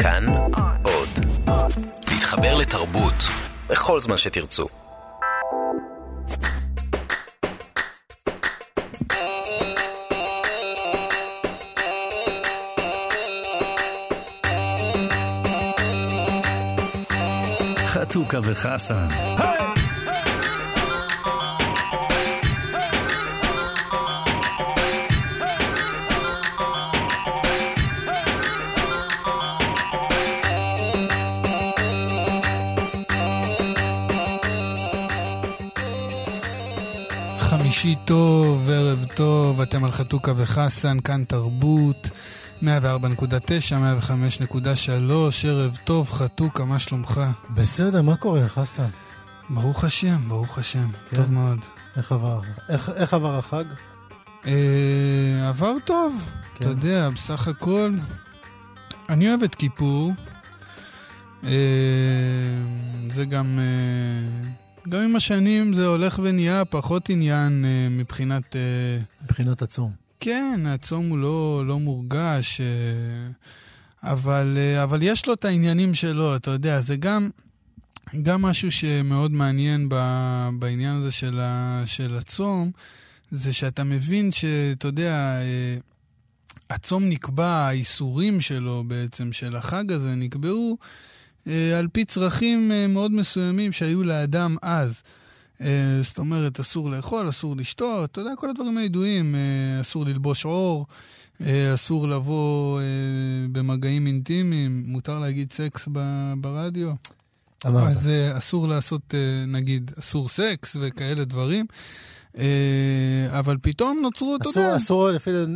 כאן עוד. להתחבר לתרבות בכל זמן שתרצו. חתוכה וחסן. חמישי טוב, ערב טוב, אתם על חתוכה וחסן, כאן תרבות 104.9, 105.3, ערב טוב, חתוכה, מה שלומך? בסדר, מה קורה, חסן? ברוך השם, ברוך השם, כן. טוב מאוד. איך עבר החג? עבר טוב, כן. אתה יודע, בסך הכל, אני אוהב את כיפור, זה גם עם השנים זה הולך ונהיה פחות עניין מבחינת... מבחינת הצום. כן, הצום הוא לא מורגש, אבל יש לו את העניינים שלו, אתה יודע, זה גם משהו שמאוד מעניין בעניין הזה של הצום, זה שאתה מבין שאתה יודע, הצום נקבע, האיסורים שלו בעצם, של החג הזה נקבעו, על פי צרכים מאוד מסוימים שהיו לאדם אז. זאת אומרת, אסור לאכול, אסור לשתות, אתה יודע, כל הדברים הידועים, אסור ללבוש עור, אסור לבוא במגעים אינטימיים, מותר להגיד סקס ברדיו. אמרת. אז אסור לעשות, נגיד, אסור סקס וכאלה דברים, אבל פתאום נוצרו, אתה יודע. אסור,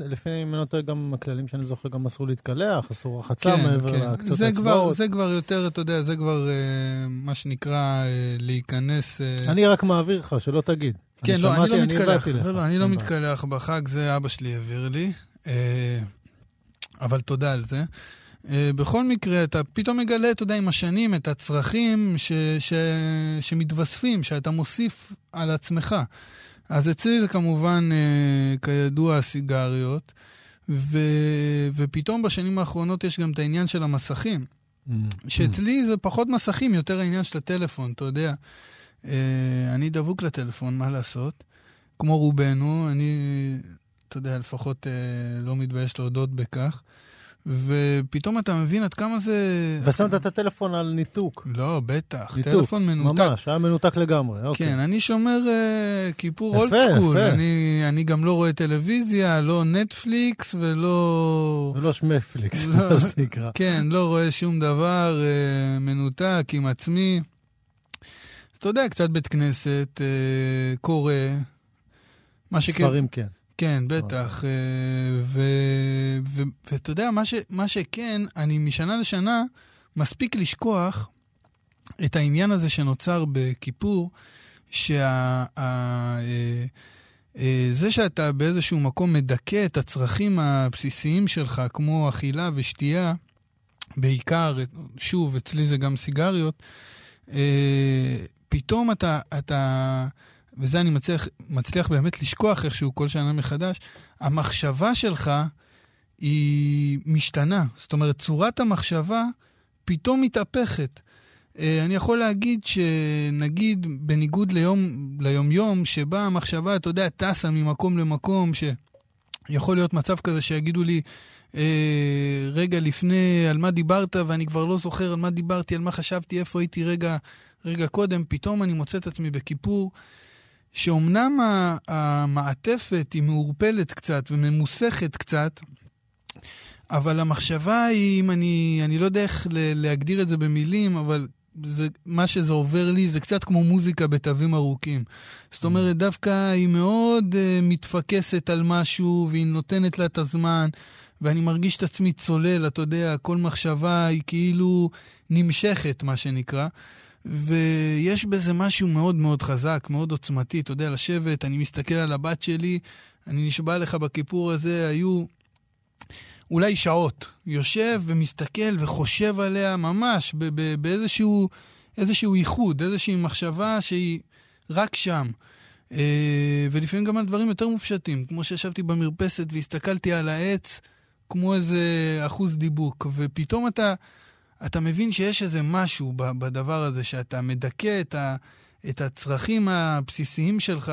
לפי מנותו גם הכללים שאני זוכר, גם אסור להתקלח, אסור רחצה מעבר לקצות האצבעות. זה כבר יותר, אתה יודע, זה כבר מה שנקרא להיכנס... אני רק מעביר לך, שלא תגיד. כן, לא, אני לא מתקלח. אני לא מתקלח בחג, זה אבא שלי העביר לי, אבל תודה על זה. בכל מקרה, אתה פתאום מגלה, אתה יודע, עם השנים, את הצרכים שמתווספים, שאתה מוסיף על עצמך. אז אצלי זה כמובן, כידוע, סיגריות, ופתאום בשנים האחרונות יש גם את העניין של המסכים, שאצלי זה פחות מסכים, יותר העניין של הטלפון, אתה יודע. אני דבוק לטלפון, מה לעשות? כמו רובנו, אני, אתה יודע, לפחות לא מתבייש להודות בכך, ופתאום אתה מבין עד כמה זה... ושמת את הטלפון על ניתוק. לא, בטח. ניתוק, טלפון מנותק. ממש, היה מנותק לגמרי. אוקיי. כן, אני שומר כיפור אולד סקול. אני גם לא רואה טלוויזיה, לא נטפליקס ולא... ולא שמטפליקס, לא שתקרא. כן, לא רואה שום דבר מנותק עם עצמי. אתה יודע, קצת בית כנסת, קורא... ספרים, כן. כן, בטח, ואתה יודע, מה שכן, אני משנה לשנה מספיק לשכוח את העניין הזה שנוצר בכיפור, שזה שאתה באיזשהו מקום מדכא את הצרכים הבסיסיים שלך, כמו אכילה ושתייה, בעיקר, שוב, אצלי זה גם סיגריות, פתאום אתה וזה אני מצליח באמת לשכוח איכשהו כל שנה מחדש, המחשבה שלך היא משתנה. זאת אומרת, צורת המחשבה פתאום מתהפכת. אני יכול להגיד שנגיד, בניגוד ליום-יום, שבה המחשבה, אתה יודע, טסה ממקום למקום, שיכול להיות מצב כזה שיגידו לי, רגע לפני על מה דיברת, ואני כבר לא זוכר על מה דיברתי, על מה חשבתי, איפה הייתי רגע קודם, פתאום אני מוצא את עצמי בכיפור, שאומנם המעטפת היא מעורפלת קצת וממוסכת קצת, אבל המחשבה היא, אם אני לא יודע איך להגדיר את זה במילים, אבל זה, מה שזה עובר לי זה קצת כמו מוזיקה בתווים ארוכים. זאת אומרת, דווקא היא מאוד מתפקסת על משהו, והיא נותנת לה את הזמן, ואני מרגיש את עצמי צולל, אתה יודע, כל מחשבה היא כאילו נמשכת, מה שנקרא, ויש בזה משהו מאוד מאוד חזק, מאוד עוצמתי, אתה יודע, לשבת, אני מסתכל על הבת שלי, אני נשבע לך בכיפור הזה, היו אולי שעות, יושב ומסתכל וחושב עליה ממש, באיזשהו ייחוד, איזושהי מחשבה שהיא רק שם, ולפעמים גם על דברים יותר מופשטים, כמו שישבתי במרפסת והסתכלתי על העץ, כמו איזה אחוז דיבוק, ופתאום אתה מבין שיש איזה משהו בדבר הזה, שאתה מדכא את הצרכים הבסיסיים שלך,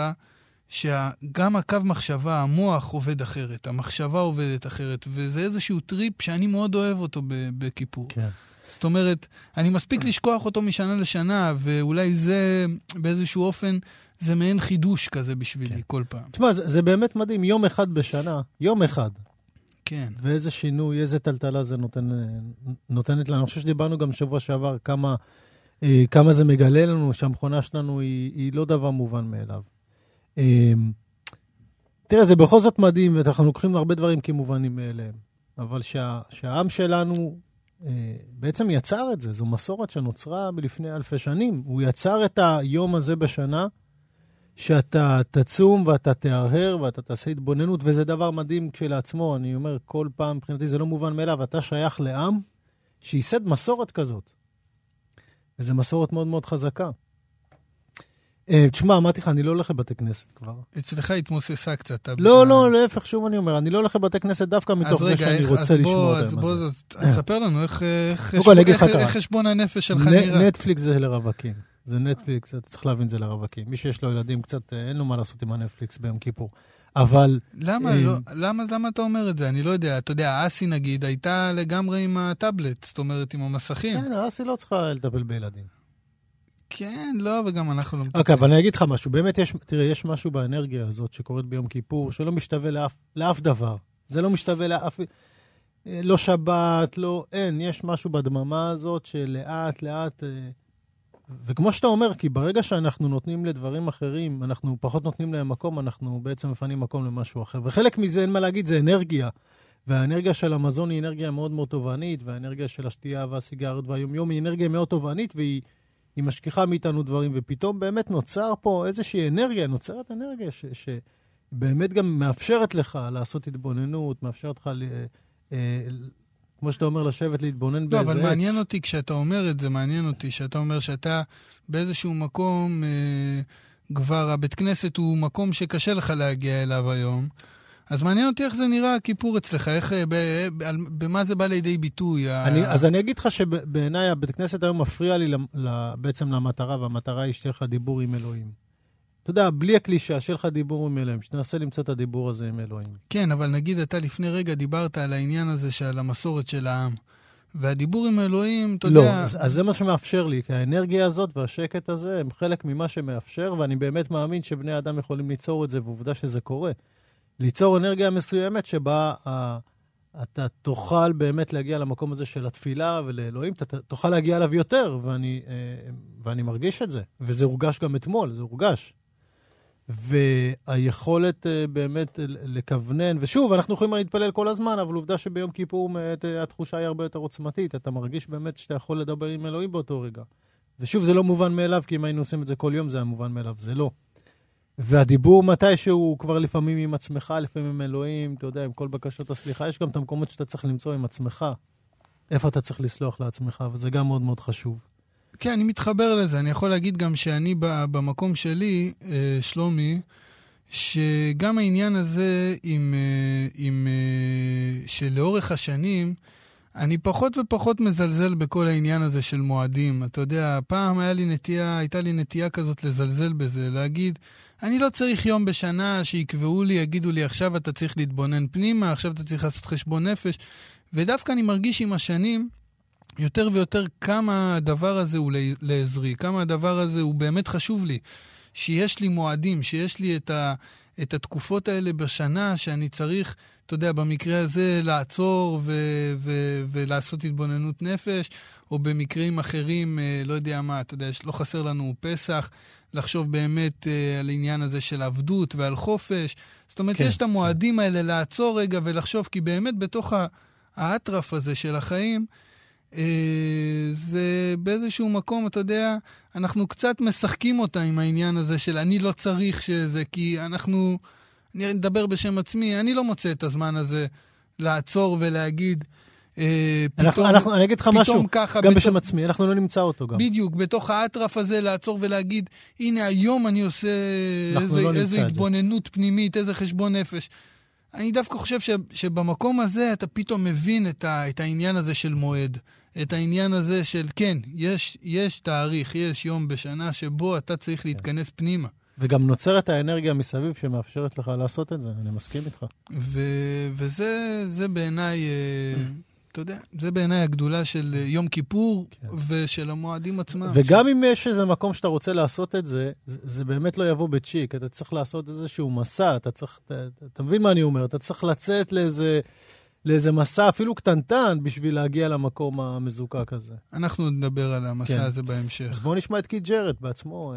שגם הקו מחשבה, המוח עובד אחרת, המחשבה עובדת אחרת, וזה איזשהו טריפ שאני מאוד אוהב אותו בכיפור. כן. זאת אומרת, אני מספיק לשכוח אותו משנה לשנה, ואולי זה באיזשהו אופן, זה מעין חידוש כזה בשבילי, כן. כל פעם. תשמע, זה באמת מדהים, יום אחד בשנה, יום אחד. כן. ואיזה שינוי, איזה טלטלה זה נותנת לנו. אני חושב שדיברנו גם שבוע שעבר כמה זה מגלה לנו, שהמכונה שלנו היא לא דבר מובן מאליו. תראה, זה בכל זאת מדהים, ואנחנו לוקחים הרבה דברים כמובנים מאליהם. אבל שהעם שלנו בעצם יצר את זה. זו מסורת שנוצרה בלפני אלפי שנים. הוא יצר את היום הזה בשנה, שאתה תצום ואתה תהרהר ואתה תעשה התבוננות, וזה דבר מדהים כשלעצמו. אני אומר, כל פעם מבחינתי זה לא מובן מאליו, אתה שייך לעם שייסד מסורת כזאת. וזו מסורת מאוד מאוד חזקה. תשמע, אמרתי לך, אני לא הולך לבתי כנסת כבר. אצלך התמוססה קצת. לא, להפך, שוב אני אומר, אני לא הולך לבתי כנסת דווקא מתוך זה שאני רוצה לשמוע אותם. אז בוא, תספר לנו איך חשבון הנפש שלך נראה. נטפליקס זה לרווקים. זה נטפליקס, אתה צריך להבין זה לרווקים. מי שיש לו ילדים קצת, אין לו מה לעשות עם הנטפליקס ביום כיפור. אבל... למה אתה אומר את זה? אני לא יודע. אתה יודע, אסי נגיד, הייתה לגמרי עם הטאבלט, זאת אומרת, עם המסכים. כן, אסי לא צריכה לטפל בילדים. כן, לא, וגם אנחנו לא... אוקיי, אבל אני אגיד לך משהו. באמת יש, תראה, יש משהו באנרגיה הזאת שקורית ביום כיפור, שלא משתווה לאף דבר. זה לא משתווה לאף... לא שבת, לא... אין, יש משהו בדממה הזאת שלאט, לאט... וכמו שאתה אומר, כי ברגע שאנחנו נותנים לדברים אחרים, אנחנו פחות נותנים להם מקום, אנחנו בעצם מפנים מקום למשהו אחר. וחלק מזה, אין מה להגיד, זה אנרגיה. והאנרגיה של המזון היא אנרגיה מאוד מאוד תובענית, והאנרגיה של השתייה והסיגרת והיומיום היא אנרגיה מאוד תובענית, והיא... היא משכיחה מאיתנו דברים, ופתאום באמת נוצר פה איזושהי אנרגיה, נוצרת אנרגיה שבאמת גם מאפשרת לך לעשות התבוננות, מאפשרת לך, כמו שאתה אומר, לשבת להתבונן באיזה עץ. לא, אבל מעניין אותי כשאתה אומר את זה, מעניין אותי שאתה אומר שאתה באיזשהו מקום, כבר הבית כנסת הוא מקום שקשה לך להגיע אליו היום, אז מעניין אותי איך זה נראה הכיפור אצלך, איך, במה זה בא לידי ביטוי? אז אני אגיד לך שבעיניי הבית הכנסת היום מפריע לי בעצם למטרה, והמטרה היא שתהיה לך דיבור עם אלוהים. אתה יודע, בלי הקלישה, שיהיה לך דיבור עם אלוהים, שתנסה למצוא את הדיבור הזה עם אלוהים. כן, אבל נגיד אתה לפני רגע דיברת על העניין הזה של המסורת של העם, והדיבור עם אלוהים, אתה יודע... לא, אז זה מה שמאפשר לי, כי האנרגיה הזאת והשקט הזה הם חלק ממה שמאפשר, ואני באמת מאמין שבני האדם יכולים ליצור את זה, ועובדה שזה קורה. ליצור אנרגיה מסוימת שבה אתה תוכל באמת להגיע למקום הזה של התפילה ולאלוהים, אתה תוכל להגיע אליו יותר, ואני מרגיש את זה. וזה הורגש גם אתמול, זה הורגש. והיכולת באמת לכוונן, ושוב, אנחנו יכולים להתפלל כל הזמן, אבל עובדה שביום כיפור התחושה היא הרבה יותר עוצמתית, אתה מרגיש באמת שאתה יכול לדבר עם אלוהים באותו רגע. ושוב, זה לא מובן מאליו, כי אם היינו עושים את זה כל יום, זה היה מובן מאליו, זה לא. והדיבור מתי שהוא כבר לפעמים עם עצמך, לפעמים עם אלוהים, אתה יודע, עם כל בקשות הסליחה, יש גם את המקומות שאתה צריך למצוא עם עצמך. איפה אתה צריך לסלוח לעצמך, וזה גם מאוד מאוד חשוב. כן, אני מתחבר לזה. אני יכול להגיד גם שאני במקום שלי, שלומי, שגם העניין הזה שלאורך השנים, אני פחות ופחות מזלזל בכל העניין הזה של מועדים. אתה יודע, פעם הייתה לי נטייה כזאת לזלזל בזה, להגיד, אני לא צריך יום בשנה שיקבעו לי, יגידו לי, עכשיו אתה צריך להתבונן פנימה, עכשיו אתה צריך לעשות חשבון נפש. ודווקא אני מרגיש עם השנים יותר ויותר כמה הדבר הזה הוא לעזרי, כמה הדבר הזה הוא באמת חשוב לי. שיש לי מועדים, שיש לי את התקופות האלה בשנה שאני צריך, אתה יודע, במקרה הזה לעצור ולעשות התבוננות נפש, או במקרים אחרים, לא יודע מה, אתה יודע, לא חסר לנו פסח, לחשוב באמת על העניין הזה של עבדות ועל חופש. זאת אומרת, כן. יש את המועדים האלה לעצור רגע ולחשוב, כי באמת בתוך האטרף הזה של החיים, זה באיזשהו מקום, אתה יודע, אנחנו קצת משחקים אותה עם העניין הזה של אני לא צריך שזה, כי אנחנו, אני אדבר בשם עצמי, אני לא מוצא את הזמן הזה לעצור ולהגיד, אני אגיד לך משהו, גם בשם עצמי, אנחנו לא נמצא אותו גם. בדיוק, בתוך האטרף הזה לעצור ולהגיד, הנה היום אני עושה איזו התבוננות פנימית, איזה חשבון נפש. אני דווקא חושב שבמקום הזה אתה פתאום מבין את העניין הזה של מועד, את העניין הזה של כן, יש תאריך, יש יום בשנה שבו אתה צריך להתכנס פנימה. וגם נוצרת האנרגיה מסביב שמאפשרת לך לעשות את זה, אני מסכים איתך. וזה בעיניי, אתה יודע, זה בעיניי הגדולה של יום כיפור ושל המועדים עצמם. וגם אם יש איזה מקום שאתה רוצה לעשות את זה, זה באמת לא יבוא בצ'יק, אתה צריך לעשות איזשהו מסע, אתה צריך, אתה מבין מה אני אומר, אתה צריך לצאת לאיזה מסע אפילו קטנטן בשביל להגיע למקום המזוקק הזה. אנחנו נדבר על המסע הזה בהמשך. אז בואו נשמע את קיט ג'רט בעצמו.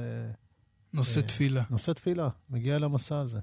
נושא תפילה. נושא תפילה, מגיע למסע הזה.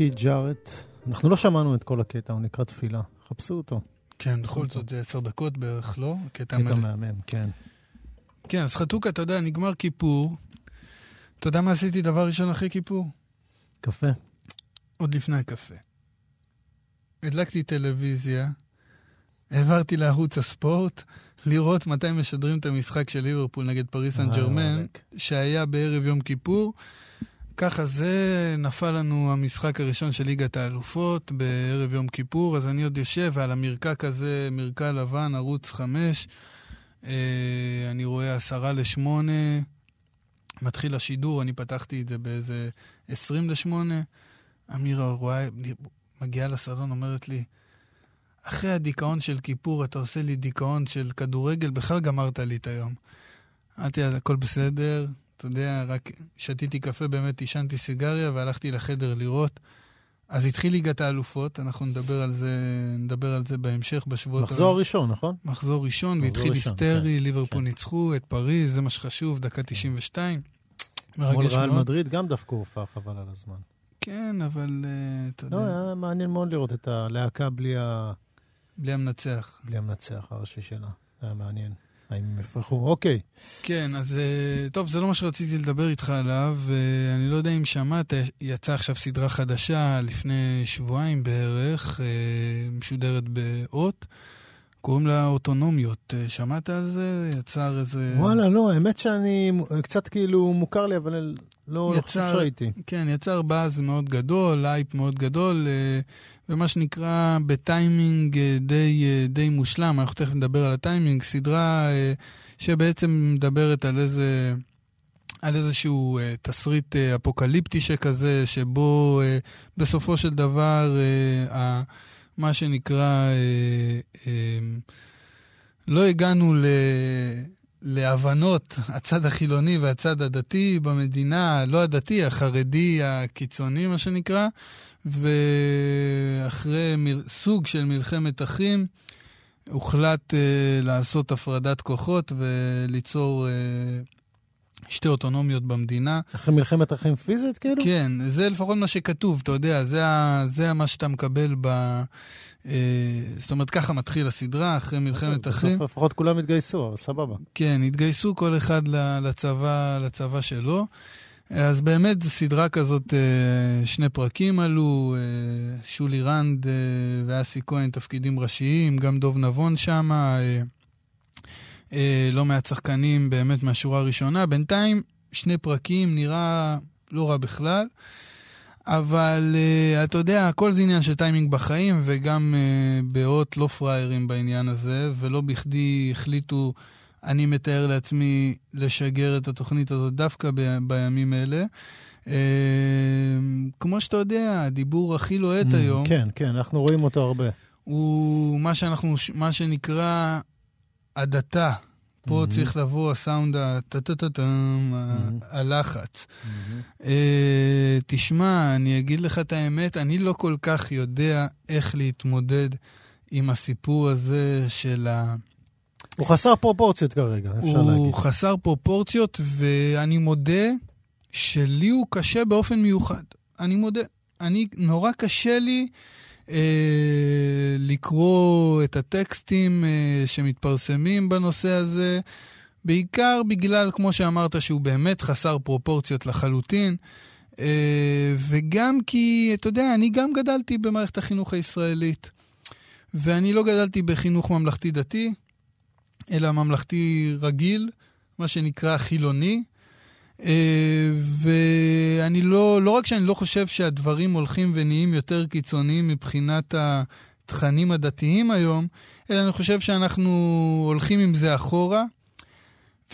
ריקי ג'ארט. אנחנו לא שמענו את כל הקטע, הוא נקרא תפילה. חפשו אותו. כן, בכל זאת 10 דקות בערך, לא? קטע מהמם, כן. כן, אז חתוכה, אתה יודע, נגמר כיפור. אתה יודע מה עשיתי דבר ראשון אחרי כיפור? קפה. עוד לפני הקפה. הדלקתי טלוויזיה, העברתי לערוץ הספורט, לראות מתי משדרים את המשחק של ליברפול נגד פריז סן ז'רמן, שהיה בערב יום כיפור. ככה זה נפל לנו המשחק הראשון של ליגת האלופות בערב יום כיפור, אז אני עוד יושב על המרקע כזה, מרקע לבן, ערוץ 5, אני רואה 7:50, מתחיל השידור, אני פתחתי את זה באיזה 7:50, אמירה רואה, מגיעה לסלון, אומרת לי, אחרי הדיכאון של כיפור, אתה עושה לי דיכאון של כדורגל, בכלל גמרת לי את היום. אמרתי, אז הכל בסדר, אתה יודע, רק שתיתי קפה, באמת ישנתי סיגריה, והלכתי לחדר לראות. אז התחיל ליגת האלופות, אנחנו נדבר על זה בהמשך, בשבועות. מחזור ראשון, נכון? מחזור ראשון, והתחיל היסטרי, ליברפול ניצחו את פריז, זה מה שחשוב, דקה 92. מול ריאל מדריד גם דווקא הופעה חבל על הזמן. כן, אבל אתה יודע. לא, היה מעניין מאוד לראות את הלהקה בלי המנצח. בלי המנצח, הראשי שלה. היה מעניין. האם מפרחו, אוקיי. כן, אז טוב, זה לא מה שרציתי לדבר איתך עליו, אני לא יודע אם שמעת, יצא עכשיו סדרה חדשה לפני שבועיים בערך, משודרת באות, קוראים לה אוטונומיות, שמעת על זה? יצר איזה... וואלה, לא, האמת שאני קצת כאילו מוכר לי, אבל לא חושב שראיתי. כן, יצר באז מאוד גדול, אייפ מאוד גדול, ומה שנקרא בטיימינג די מושלם, אנחנו תכף נדבר על הטיימינג, סדרה שבעצם מדברת על איזשהו תסריט אפוקליפטי שכזה, שבו בסופו של דבר מה שנקרא, לא הגענו להבנות הצד החילוני והצד הדתי במדינה, לא הדתי, החרדי, הקיצוני, מה שנקרא, ואחרי סוג של מלחמת אחים, הוחלט לעשות הפרדת כוחות וליצור שתי אוטונומיות במדינה. אחרי מלחמת אחים פיזית, כאילו? כן, זה לפחות מה שכתוב, אתה יודע, זה מה שאתה מקבל זאת אומרת, ככה מתחיל הסדרה, אחרי מלחמת אחים. בסוף לפחות כולם התגייסו, אבל סבבה. כן, התגייסו כל אחד לצבא שלו. אז באמת, סדרה כזאת, 2 פרקים עלו, שולי רנד ואסי כהן, תפקידים ראשיים, גם דוב נבון שם, לא מהצחקנים באמת מהשורה הראשונה, בינתיים 2 פרקים נראה לא רע בכלל, אבל אתה יודע, הכל זה עניין של טיימינג בחיים, וגם באות לא פריירים בעניין הזה, ולא בכדי החליטו, אני מתאר לעצמי, לשגר את התוכנית הזאת דווקא בימים אלה. כמו שאתה יודע, הדיבור הכי לוהט היום. כן, כן, אנחנו רואים אותו הרבה. הוא מה שנקרא הדתה, פה צריך לבוא הסאונד הלחץ. תשמע, אני אגיד לך את האמת, אני לא כל כך יודע איך להתמודד עם הסיפור הזה של הוא חסר פרופורציות כרגע, אפשר להגיד. הוא חסר פרופורציות, ואני מודה שלי הוא קשה באופן מיוחד. אני מודה. נורא קשה לי לקרוא את הטקסטים שמתפרסמים בנושא הזה, בעיקר בגלל, כמו שאמרת, שהוא באמת חסר פרופורציות לחלוטין, וגם כי, אתה יודע, אני גם גדלתי במערכת החינוך הישראלית, ואני לא גדלתי בחינוך ממלכתי דתי, אלא ממלכתי רגיל, מה שנקרא חילוני, ואני לא רק שאני לא חושב שהדברים הולכים ונהיים יותר קיצוניים מבחינת התכנים הדתיים היום, אלא אני חושב שאנחנו הולכים עם זה אחורה,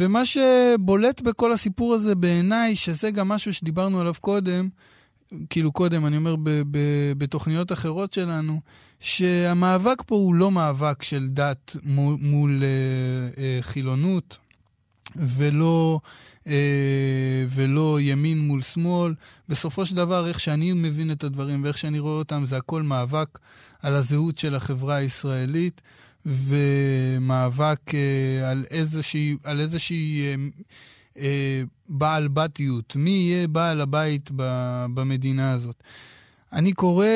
ומה שבולט בכל הסיפור הזה בעיניי, שזה גם משהו שדיברנו עליו קודם, כאילו קודם, אני אומר בתוכניות אחרות שלנו, שהמאבק פה הוא לא מאבק של דת מול חילונות, ולא ימין מול שמאל. בסופו של דבר, איך שאני מבין את הדברים ואיך שאני רואה אותם, זה הכל מאבק על הזהות של החברה הישראלית, ומאבק על איזושהי בעל בתיות. מי יהיה בעל הבית במדינה הזאת? אני קורא...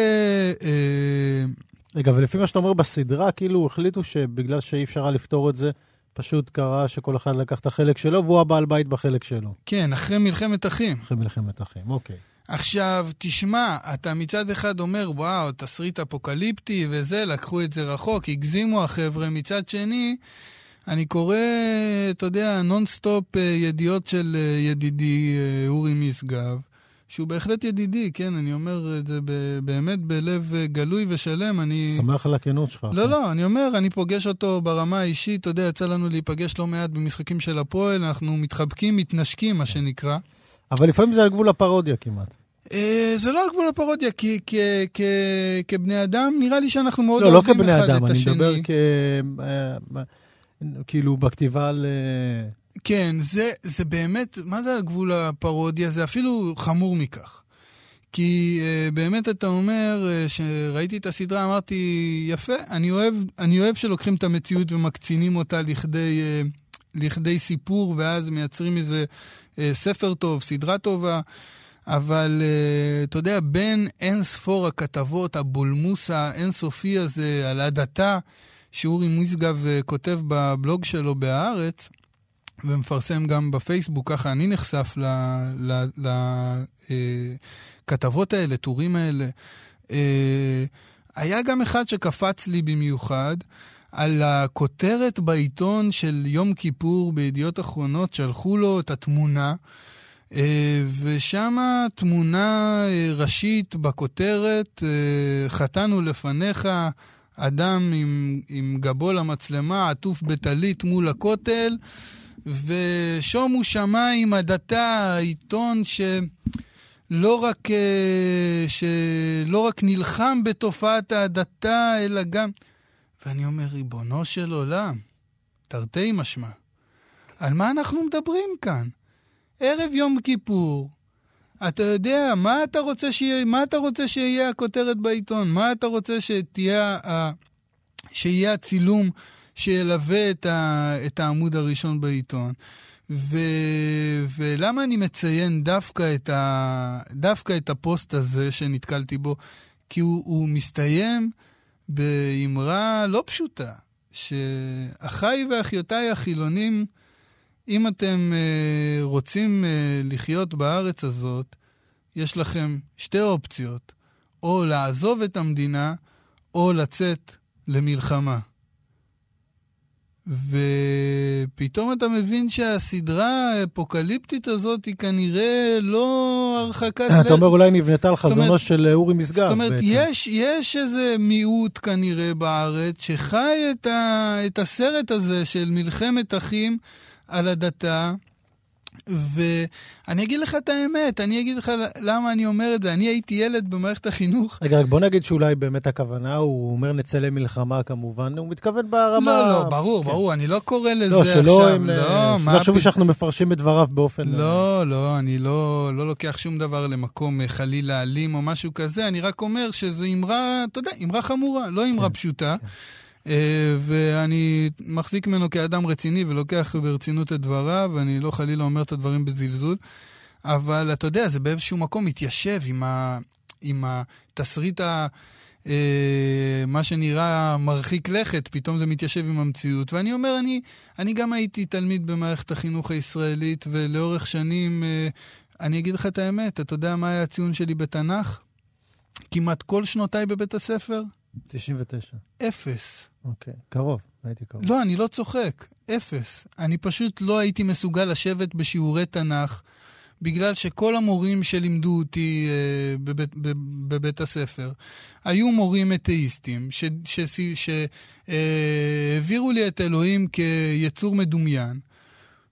רגע, ולפי מה שאתה אומר בסדרה, כאילו החליטו שבגלל שאי אפשרה לפתור את זה, פשוט קרה שכל אחד לקח את החלק שלו, והוא הבעל בית בחלק שלו. כן, אחרי מלחמת אחים. אחרי מלחמת אחים, אוקיי. עכשיו, תשמע, אתה מצד אחד אומר, וואו, תסריט אפוקליפטי וזה, לקחו את זה רחוק, הגזימו החבר'ה. מצד שני, אני קורא, אתה יודע, נונסטופ ידיעות של ידידי אורי מסגב, שהוא בהחלט ידידי, כן, אני אומר את זה באמת בלב גלוי ושלם, אני... שמח על הכנות שלך. לא, לא, אני אומר, אני פוגש אותו ברמה האישית, אתה יודע, יצא לנו להיפגש לא מעט במשחקים של הפועל, אנחנו מתחבקים, מתנשקים, מה שנקרא. אבל לפעמים זה על גבול הפרודיה כמעט. זה לא על גבול הפרודיה, כי כבני אדם, נראה לי שאנחנו מאוד אוהבים אחד את השני. לא, לא כבני אדם, אני מדבר כאילו בכתיבה על... כן, זה באמת, מה זה על גבול הפרודיה? זה אפילו חמור מכך. כי באמת אתה אומר, שראיתי את הסדרה, אמרתי, יפה, אני אוהב שלוקחים את המציאות ומקצינים אותה לכדי סיפור, ואז מייצרים איזה ספר טוב, סדרה טובה, אבל אתה יודע, בין אין ספור הכתבות, הבולמוס האינסופי הזה על הדתה, שאורי מויסגב כותב בבלוג שלו בארץ, ומפרסם גם בפייסבוק, ככה אני נחשף לכתבות האלה, טורים האלה. היה גם אחד שקפץ לי במיוחד, על הכותרת בעיתון של יום כיפור בידיעות אחרונות, שלחו לו את התמונה, ושם תמונה ראשית בכותרת, חתנו לפניך, אדם עם גבו למצלמה, עטוף בתלית מול הכותל, ושומו שמיים הדתה, העיתון שלא רק נלחם בתופעת הדתה, אלא גם... ואני אומר, ריבונו של עולם, תרתי משמע, על מה אנחנו מדברים כאן? ערב יום כיפור, אתה יודע, מה אתה רוצה שיהיה, מה אתה רוצה שיהיה הכותרת בעיתון? מה אתה רוצה שיהיה הצילום שילווה את העמוד הראשון בעיתון? ולמה אני מציין דווקא את הפוסט הזה שנתקלתי בו? כי הוא מסתיים באמרה לא פשוטה, שאחיי ואחיותיי החילונים, אם אתם רוצים לחיות בארץ הזאת, יש לכם שתי אופציות, או לעזוב את המדינה, או לצאת למלחמה. ופתאום אתה מבין שהסדרה האפוקליפטית הזאת היא כנראה לא הרחקת לב. אתה אומר, אולי נבנתה על חזונו של אורי מסגב. זאת אומרת, יש איזה מיעוט כנראה בארץ שחי את הסרט הזה של מלחמת אחים על הדתה, ואני אגיד לך את האמת, אני אגיד לך למה אני אומר את זה, אני הייתי ילד במערכת החינוך. רגע, בוא נגיד שאולי באמת הכוונה, הוא אומר נצא למלחמה כמובן, הוא מתכוון ברמה... לא, לא, ברור, כן. ברור, אני לא קורא לזה לא, עכשיו. לא, שלא חשוב שאנחנו מפרשים את דבריו באופן... לא, לא, אני לא לוקח שום דבר למקום חלילה אלים או משהו כזה, אני רק אומר שזה אמרה, אתה יודע, אמרה חמורה, לא אמרה כן, פשוטה. כן. ואני מחזיק ממנו כאדם רציני ולוקח ברצינות את דבריו, ואני לא חלילה אומר את הדברים בזלזול, אבל אתה יודע, זה באיזשהו מקום מתיישב עם התסריט מה שנראה מרחיק לכת, פתאום זה מתיישב עם המציאות. ואני אומר, אני גם הייתי תלמיד במערכת החינוך הישראלית, ולאורך שנים, אני אגיד לך את האמת, אתה יודע מה היה הציון שלי בתנ"ך? כמעט כל שנותיי בבית הספר? 99. 0. אוקיי, קרוב, הייתי קרוב. לא, אני לא צוחק, 0. אני פשוט לא הייתי מסוגל לשבת בשיעורי תנ"ך, בגלל שכל המורים שלימדו אותי בבית הספר, היו מורים אתאיסטים, שהעבירו לי את אלוהים כיצור מדומיין,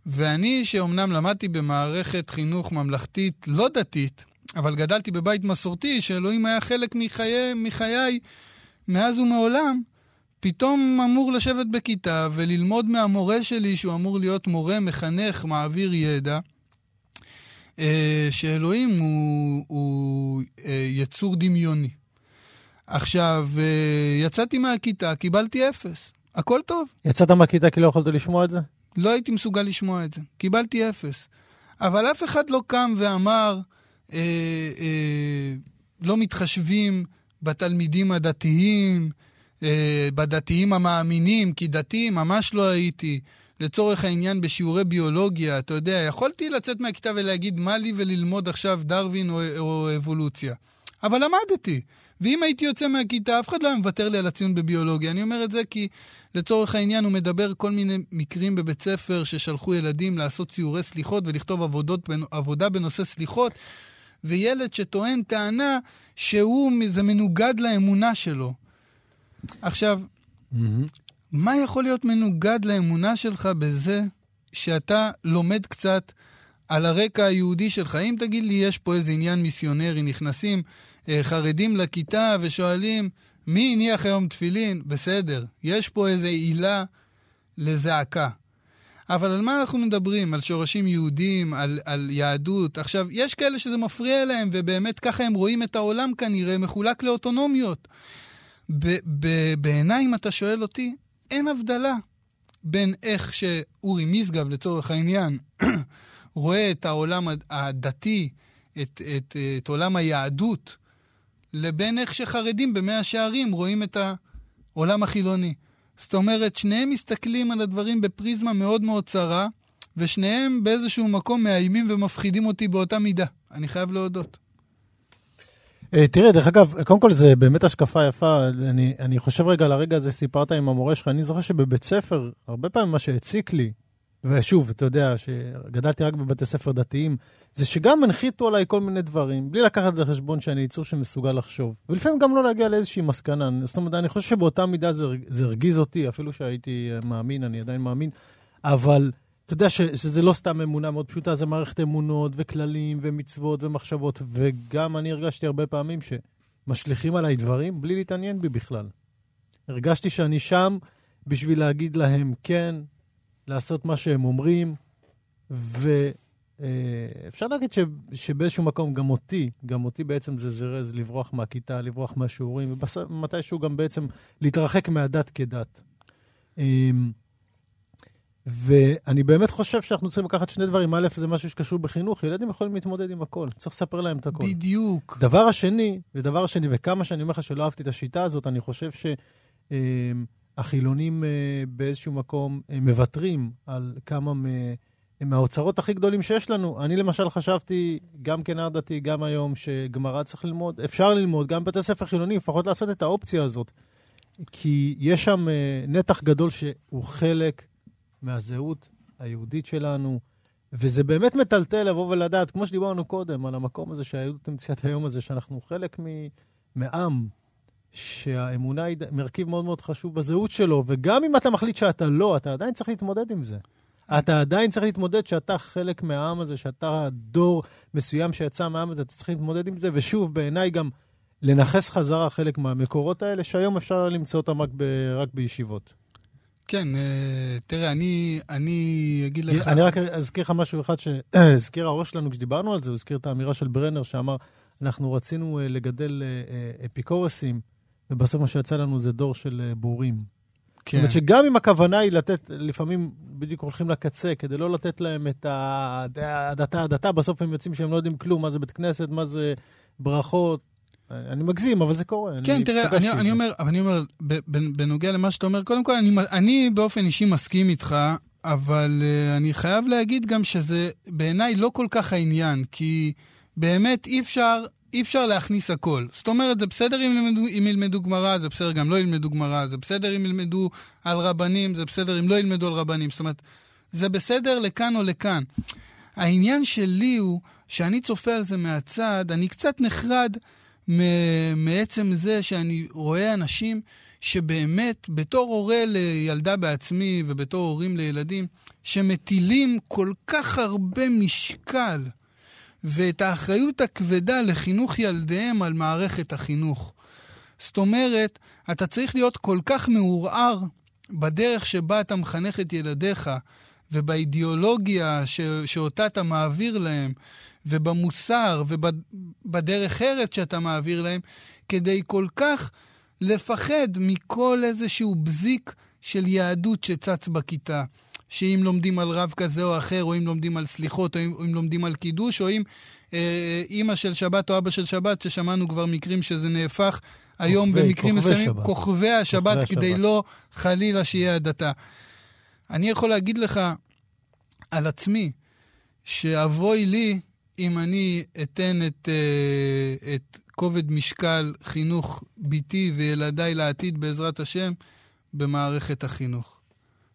ואני שאומנם למדתי במערכת חינוך ממלכתית לא דתית, אבל גדלתי בבית מסורתי, שאלוהים היה חלק מחיי מאז ומעולם, פתאום אמור לשבת בכיתה וללמוד מהמורה שלי, שהוא אמור להיות מורה, מחנך, מעביר ידע, שאלוהים הוא יצור דמיוני. עכשיו, יצאתי מהכיתה, קיבלתי 0. הכל טוב. יצאת מהכיתה כי לא יכולת לשמוע את זה? לא הייתי מסוגל לשמוע את זה. קיבלתי 0. אבל אף אחד לא קם ואמר... לא מתחשבים בתלמידים הדתיים, בדתיים המאמינים, כי דתי ממש לא הייתי. לצורך העניין בשיעורי ביולוגיה, אתה יודע, יכולתי לצאת מהכיתה ולהגיד מה לי וללמוד עכשיו דרווין או אבולוציה. אבל למדתי. ואם הייתי יוצא מהכיתה, אף אחד לא מוותר לי על הציון בביולוגיה. אני אומר את זה כי לצורך העניין הוא מדבר כל מיני מקרים בבית ספר ששלחו ילדים לעשות ציורי סליחות ולכתוב עבודה בנושא סליחות, וילד שטוען טענה שהוא, זה מנוגד לאמונה שלו. עכשיו, מה יכול להיות מנוגד לאמונה שלך בזה שאתה לומד קצת על הרקע היהודי שלך? אם תגיד לי, יש פה איזה עניין מיסיונרי, נכנסים חרדים לכיתה ושואלים, מי הניח היום תפילין? בסדר, יש פה איזה עילה לזעקה. אבל על מה אנחנו מדברים? על שורשים יהודים, על יהדות. עכשיו, יש כאלה שזה מפריע להם, ובאמת ככה הם רואים את העולם כנראה, מחולק לאוטונומיות. בעיניי, אם אתה שואל אותי, אין הבדלה בין איך שאורי מסגב, לצורך העניין, רואה את העולם הדתי, את עולם היהדות, לבין איך שחרדים במאה שערים רואים את העולם החילוני. זאת אומרת, שניהם מסתכלים על הדברים בפריזמה מאוד מאוד צרה, ושניהם באיזשהו מקום מאיימים ומפחידים אותי באותה מידה. אני חייב להודות. תראה, דרך אגב, קודם כל זה באמת השקפה יפה. אני חושב רגע על הרגע הזה, סיפרת עם המורה שלך, אני זוכר שבבית ספר, הרבה פעמים מה שהציק לי, ושוב, אתה יודע, שגדלתי רק בבתי ספר דתיים, זה שגם הנחיתו עליי כל מיני דברים, בלי לקחת לחשבון שאני ייצור שמסוגל לחשוב, ולפעמים גם לא להגיע לאיזושהי מסקנה. זאת אומרת, אני חושב שבאותה מידה זה הרגיז אותי, אפילו שהייתי מאמין, אני עדיין מאמין, אבל אתה יודע שזה לא סתם אמונה מאוד פשוטה, זה מערכת אמונות וכללים ומצוות ומחשבות, וגם אני הרגשתי הרבה פעמים שמשליכים עליי דברים בלי להתעניין בי בכלל. הרגשתי שאני שם בשביל להגיד להם כן, לעשות מה שהם אומרים, ואפשר להגיד שבאיזשהו מקום גם אותי בעצם זה זרז לברוח מהכיתה, לברוח מהשיעורים, ומתישהו גם בעצם להתרחק מהדת כדת. ואני באמת חושב שאנחנו צריכים לקחת שני דברים. א', זה משהו שקשור בחינוך, ילדים יכולים להתמודד עם הכל, צריך לספר להם את הכל. בדיוק. דבר השני, וכמה שאני אומר לך שלא אהבתי את השיטה הזאת, אני חושב שהחילונים באיזשהו מקום מבטרים על כמה מהאוצרות הכי גדולים שיש לנו. אני למשל חשבתי, גם כנרדתי, גם היום, שגמרא צריך ללמוד, אפשר ללמוד, גם בתי ספר חילונים, לפחות לעשות את האופציה הזאת. כי יש שם נתח גדול שהוא חלק מהזהות היהודית שלנו, וזה באמת מטלטל לבוא ולדעת, כמו שדיברנו קודם, על המקום הזה שהיהודות המציאת היום הזה, שאנחנו חלק מעם, שהאמונה היא מרכיב מאוד מאוד חשוב בזהות שלו, וגם אם אתה מחליט שאתה לא, אתה עדיין צריך להתמודד עם זה. אתה עדיין צריך להתמודד שאתה חלק מהעם הזה, שאתה דור מסוים שיצא מהעם הזה, אתה צריך להתמודד עם זה, ושוב, בעיניי גם לנחס חזרה חלק מהמקורות האלה, שהיום אפשר למצוא אותם רק בישיבות. כן, תראה, אני אגיד לך, אני רק אזכיר לך משהו אחד שהזכיר הראש שלנו כשדיברנו על זה, הוא הזכיר את האמירה של ברנר שאמר, אנחנו רצינו לגדל אפיקורסים, ובסוף מה שיצא לנו זה דור של בורים. זאת אומרת שגם אם הכוונה היא לתת, לפעמים בדיוק הולכים לקצה, כדי לא לתת להם את הדתה, בסוף הם יוצאים שהם לא יודעים כלום, מה זה בית כנסת, מה זה ברכות, אני מגזים, אבל זה קורה. כן, תראה, אני אומר, בנוגע למה שאתה אומר, קודם כל, אני באופן אישי מסכים איתך, אבל אני חייב להגיד גם שזה בעיניי לא כל כך העניין, כי באמת אי אפשר להכניס הכל. זאת אומרת, זה בסדר אם ילמדו גמרא, זה בסדר גם לא ילמדו גמרא, זה בסדר אם ילמדו על רבנים, זה בסדר אם לא ילמדו על רבנים. זאת אומרת, זה בסדר לכאן או לכאן. העניין שלי הוא שאני צופה על זה מהצד, אני קצת נחרד מעצם זה שאני רואה אנשים שבאמת בתור הורה לילדה בעצמי ובתור הורים לילדים שמטילים כל כך הרבה משקל ואת האחריות הכבדה לחינוך ילדיהם על מערכת החינוך. זאת אומרת, אתה צריך להיות כל כך מעורער בדרך שבה אתה מחנך את ילדיך ובאידיאולוגיה שאותה אתה מעביר להם ובמוסר ובדרך ארץ שאתה מעביר להם, כדי כל כך לפחד מכל איזשהו בזיק של יהדות שצץ בכיתה, שאם לומדים על רב כזה או אחר, או אם לומדים על סליחות, או אם לומדים על קידוש, או אם אימא של שבת או אבא של שבת, ששמענו כבר מקרים שזה נהפך היום במקרים מסוימים, כוכבי השבת, כדי לא חלילה שיהיה הדתה. אני יכול להגיד לך על עצמי, שאבוי לי אם אני אתן את כובד משקל חינוך ביתי וילדיי לעתיד בעזרת השם במערכת החינוך.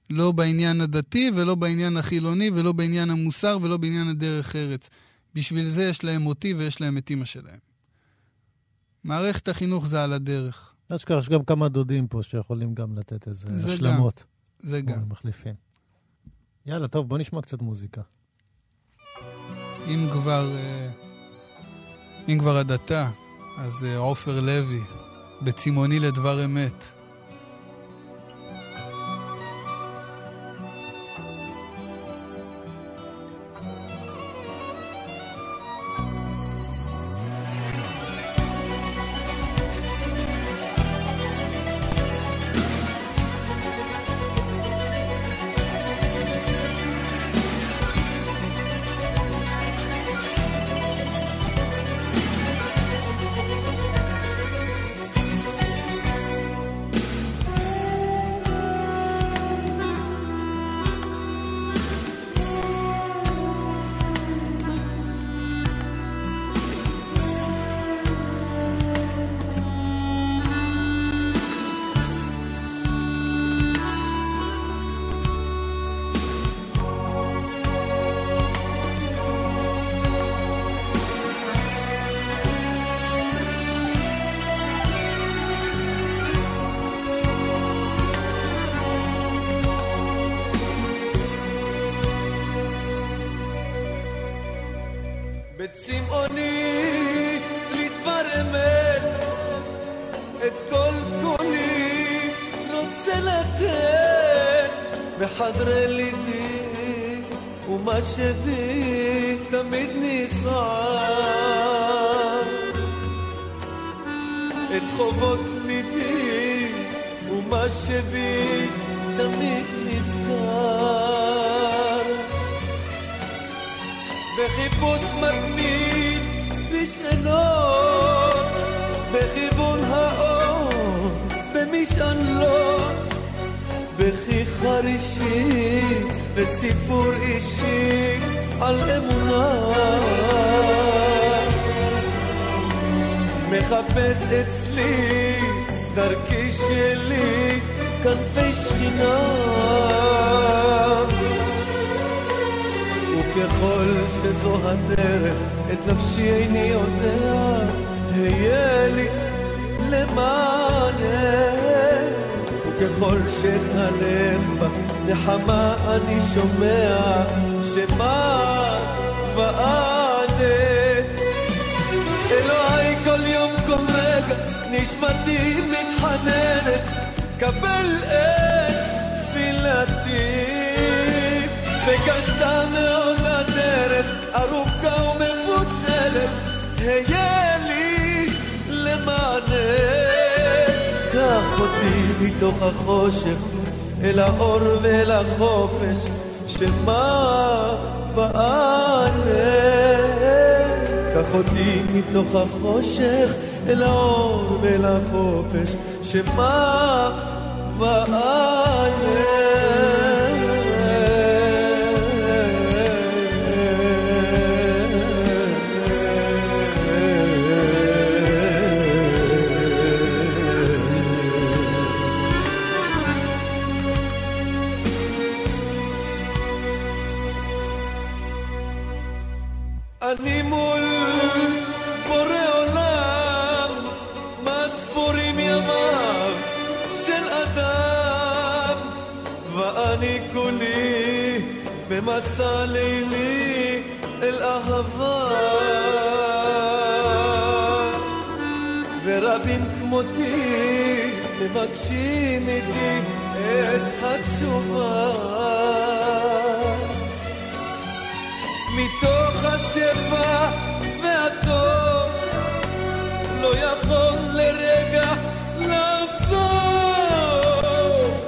לא בעניין הדתי ולא בעניין החילוני ולא בעניין המוסר ולא בעניין הדרך ארץ. בשביל זה יש להם אותי ויש להם את אמא שלהם. מערכת החינוך זה על הדרך. אשכרה, יש גם כמה דודים פה שיכולים גם לתת איזה השלמות. זה גם. מחליפים. יאללה, טוב, בוא נשמע קצת מוזיקה. אם כבר הדתה, אז עופר לוי, בצימוני לדבר אמת.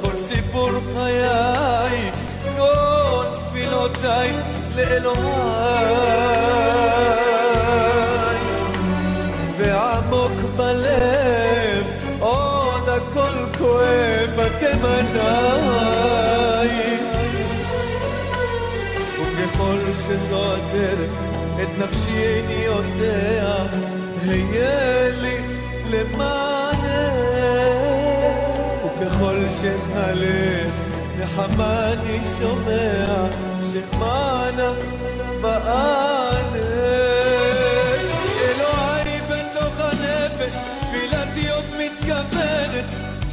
כל סיפור חיי, כל אבותיי לאלוהיי, ועמוק בלב עוד הכל כואב, אתם עדיין. וככל שזו הדרך את נפשי איני יודע, היה לי למענך. וככל שתהלך נחמה אני שומע, שמענה בענך. אלוהי בתוך הנפש תפילתי עוד מתכוונת,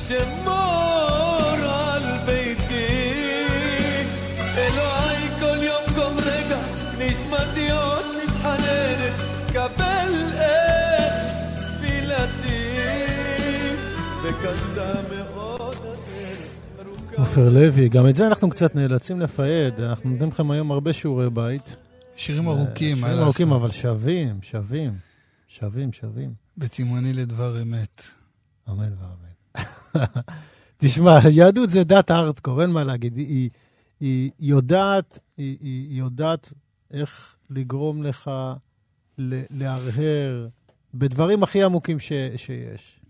שמור על ביתי. אלוהי כל יום כל רגע נשמתי עוד מתחננת, קבל את תפילתי. וקשתה מאוד עופר לוי, גם את זה אנחנו קצת נאלצים לפעד. אנחנו נותנים לכם היום הרבה שיעורי בית. שירים ארוכים. שירים ארוכים, אבל שווים. בצימוני לדבר אמת. אמן ואמן. תשמע, יהדות זה דת הארדקור, אין מה להגיד. היא יודעת איך לגרום לך להרהר בדברים הכי עמוקים שיש.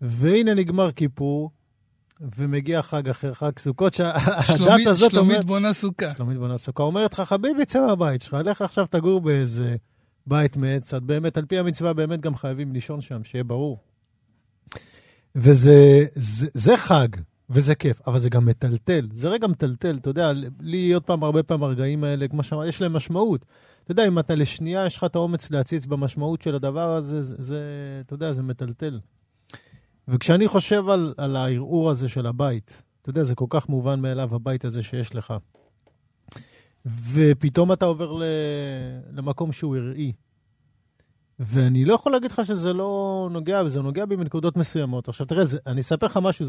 והנה נגמר כיפור, ומגיע חג אחר, חג סוכות, שהדת הזאת אומרת... שלומית בונה סוכה. שלומית בונה סוכה. אומרת לך, חביבי, צא מהבית שלך, לך עכשיו תגור באיזה בית מעץ, את באמת, על פי המצווה, באמת גם חייבים לישון שם, שיהיה ברור. וזה חג, וזה כיף, אבל זה גם מטלטל. זה רגע מטלטל, אתה יודע, לי עוד פעם, הרבה פעם הרגעים האלה, כמו שאמרתי, יש להם משמעות. אתה יודע, אם אתה לשנייה, יש לך את האומץ להציץ במשמעות של הדבר הזה, זה, אתה יודע, זה מטלטל. וכשאני חושב על הערעור הזה של הבית, אתה יודע, זה כל כך מובן מאליו, הבית הזה שיש לך. ופתאום אתה עובר למקום שהוא הרעי. ואני לא יכול להגיד לך שזה לא נוגע, זה נוגע בי מנקודות מסוימות. עכשיו, תראה, אני אספר לך משהו,